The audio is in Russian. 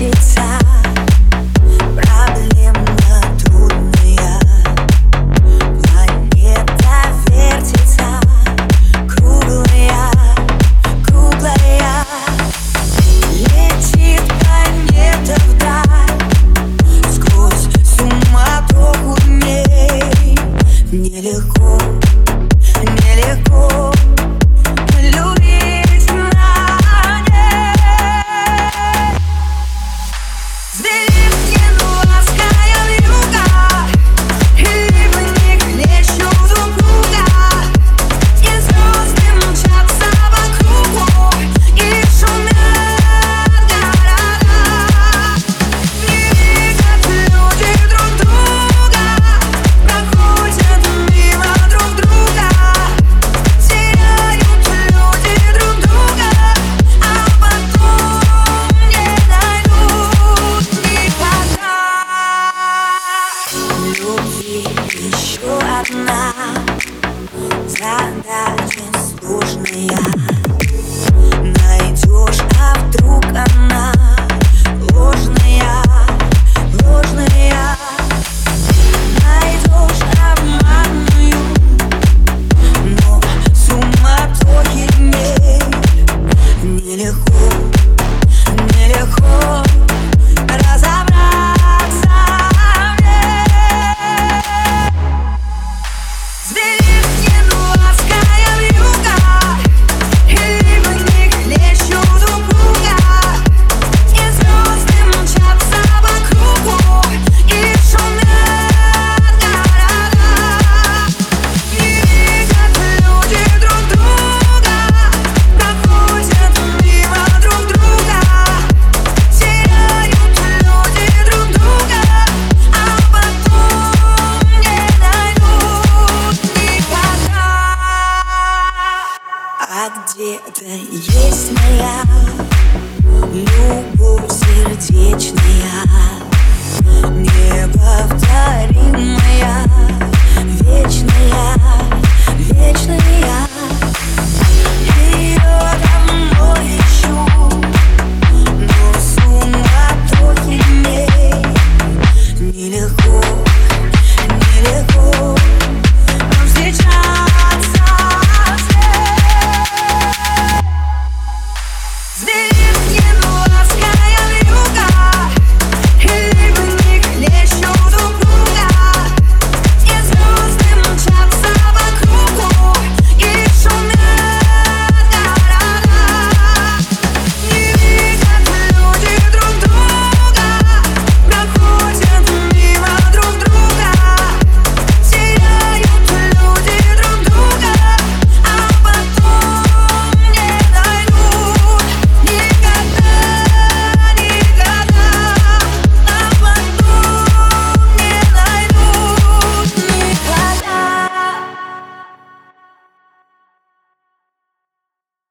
Где-то есть моя любовь сердечная, неповторимая, вечная, вечная.